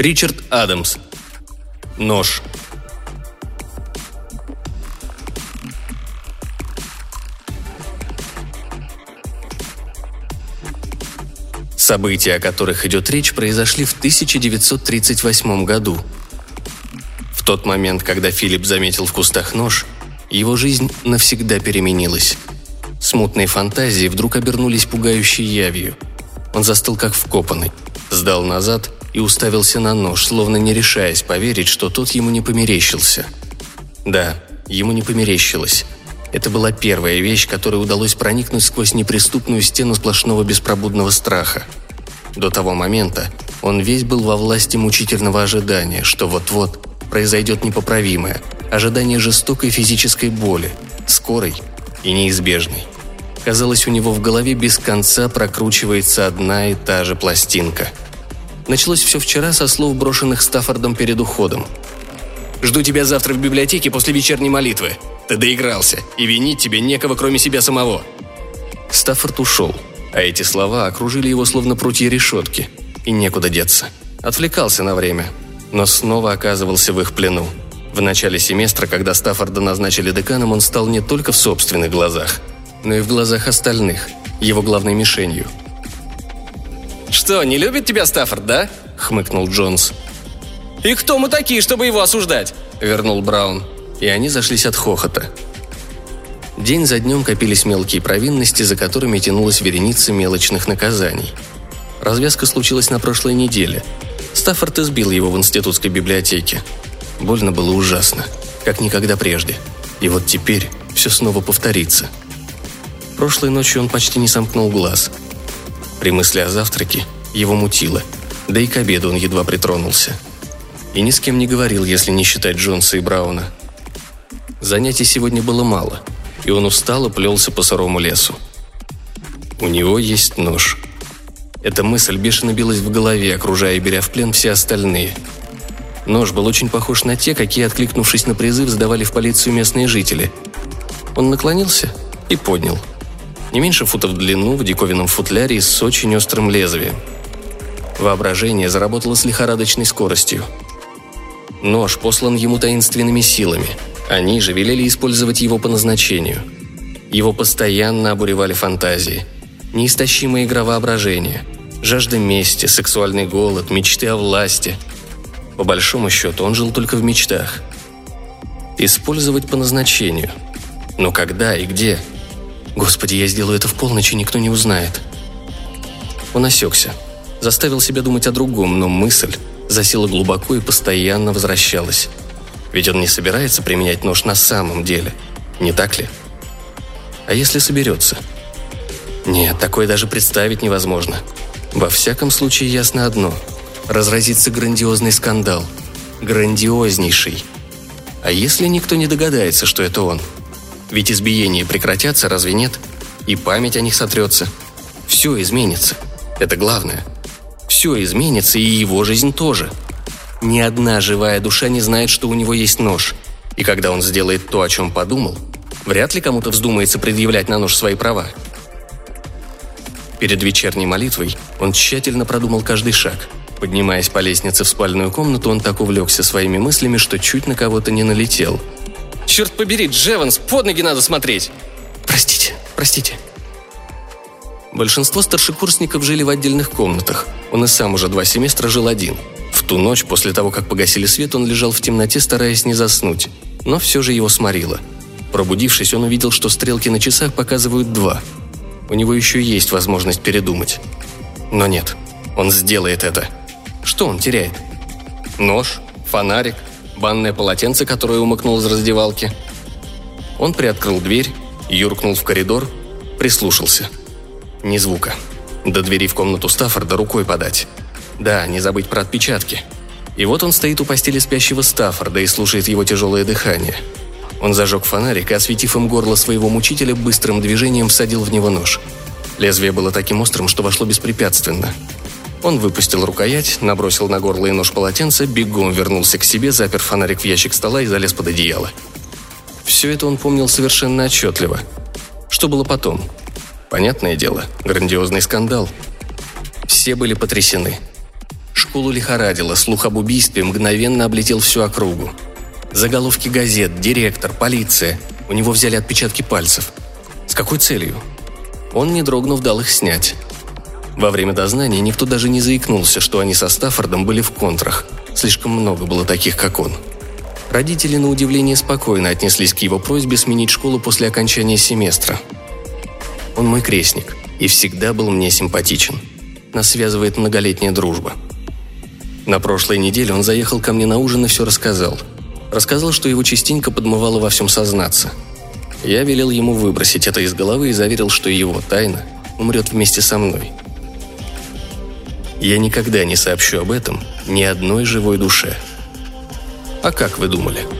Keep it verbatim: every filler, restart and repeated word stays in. Ричард Адамс. Нож. События, о которых идет речь, произошли в тысяча девятьсот тридцать восьмом году. В тот момент, когда Филипп заметил в кустах нож, его жизнь навсегда переменилась. Смутные фантазии вдруг обернулись пугающей явью. Он застыл как вкопанный, сдал назад и уставился на нож, словно не решаясь поверить, что тот ему не померещился. Да, ему не померещилось. Это была первая вещь, которой удалось проникнуть сквозь неприступную стену сплошного беспробудного страха. До того момента он весь был во власти мучительного ожидания, что вот-вот произойдет непоправимое, ожидание жестокой физической боли, скорой и неизбежной. Казалось, у него в голове без конца прокручивается одна и та же пластинка. Началось все вчера со слов, брошенных Стаффордом перед уходом. «Жду тебя завтра в библиотеке после вечерней молитвы. Ты доигрался, и винить тебе некого, кроме себя самого». Стаффорд ушел, а эти слова окружили его словно прутья решетки, и некуда деться. Отвлекался на время, но снова оказывался в их плену. В начале семестра, когда Стаффорда назначили деканом, он стал не только в собственных глазах, но и в глазах остальных, его главной мишенью. «Что, не любит тебя Стаффорд, да?» — хмыкнул Джонс. «И кто мы такие, чтобы его осуждать?» — вернул Браун. И они зашлись от хохота. День за днем копились мелкие провинности, за которыми тянулась вереница мелочных наказаний. Развязка случилась на прошлой неделе. Стаффорд избил его в институтской библиотеке. Больно было ужасно, как никогда прежде. И вот теперь все снова повторится. Прошлой ночью он почти не сомкнул глаз. При мысли о завтраке его мутило, да и к обеду он едва притронулся. И ни с кем не говорил, если не считать Джонса и Брауна. Занятий сегодня было мало, и он устало плелся по сырому лесу. У него есть нож. Эта мысль бешено билась в голове, окружая и беря в плен все остальные. Нож был очень похож на те, какие, откликнувшись на призыв, сдавали в полицию местные жители. Он наклонился и поднял. Не меньше фута в длину, в диковинном футляре и с очень острым лезвием. Воображение заработало с лихорадочной скоростью. Нож послан ему таинственными силами. Они же велели использовать его по назначению. Его постоянно обуревали фантазии. Неистощимая игра воображения, жажда мести, сексуальный голод, мечты о власти. По большому счету, он жил только в мечтах. Использовать по назначению. Но когда и где? Господи, я сделаю это в полночь, и никто не узнает. Он осекся, заставил себя думать о другом, но мысль засела глубоко и постоянно возвращалась. Ведь он не собирается применять нож на самом деле, не так ли? А если соберется? Нет, такое даже представить невозможно. Во всяком случае, ясно одно. Разразится грандиозный скандал. Грандиознейший. А если никто не догадается, что это он? Ведь избиения прекратятся, разве нет? И память о них сотрется. Все изменится. Это главное. Все изменится, и его жизнь тоже. Ни одна живая душа не знает, что у него есть нож. И когда он сделает то, о чем подумал, вряд ли кому-то вздумается предъявлять на нож свои права. Перед вечерней молитвой он тщательно продумал каждый шаг. Поднимаясь по лестнице в спальную комнату, он так увлекся своими мыслями, что чуть на кого-то не налетел. «Черт побери, Джеванс, под ноги надо смотреть!» «Простите, простите». Большинство старшекурсников жили в отдельных комнатах. Он и сам уже два семестра жил один. В ту ночь, после того, как погасили свет, он лежал в темноте, стараясь не заснуть. Но все же его сморило. Пробудившись, он увидел, что стрелки на часах показывают два. У него еще есть возможность передумать. Но нет, он сделает это. Что он теряет? Нож, фонарик, банное полотенце, которое умыкнул из раздевалки. Он приоткрыл дверь, юркнул в коридор, прислушался. Ни звука. До двери в комнату Стаффорда рукой подать. Да, не забыть про отпечатки. И вот он стоит у постели спящего Стаффорда и слушает его тяжелое дыхание. Он зажег фонарик и, осветив им горло своего мучителя, быстрым движением всадил в него нож. Лезвие было таким острым, что вошло беспрепятственно. Он выпустил рукоять, набросил на горло и нож полотенце, бегом вернулся к себе, запер фонарик в ящик стола и залез под одеяло. Все это он помнил совершенно отчетливо. Что было потом? Понятное дело, грандиозный скандал. Все были потрясены. Школу лихорадило, слух об убийстве мгновенно облетел всю округу. Заголовки газет, директор, полиция. У него взяли отпечатки пальцев. С какой целью? Он, не дрогнув, дал их снять. Во время дознания никто даже не заикнулся, что они со Стаффордом были в контрах. Слишком много было таких, как он. Родители, на удивление, спокойно отнеслись к его просьбе сменить школу после окончания семестра. Он мой крестник и всегда был мне симпатичен. Нас связывает многолетняя дружба. На прошлой неделе он заехал ко мне на ужин и все рассказал. Рассказал, что его частенько подмывало во всем сознаться. Я велел ему выбросить это из головы и заверил, что его тайна умрет вместе со мной. Я никогда не сообщу об этом ни одной живой душе. А как вы думали?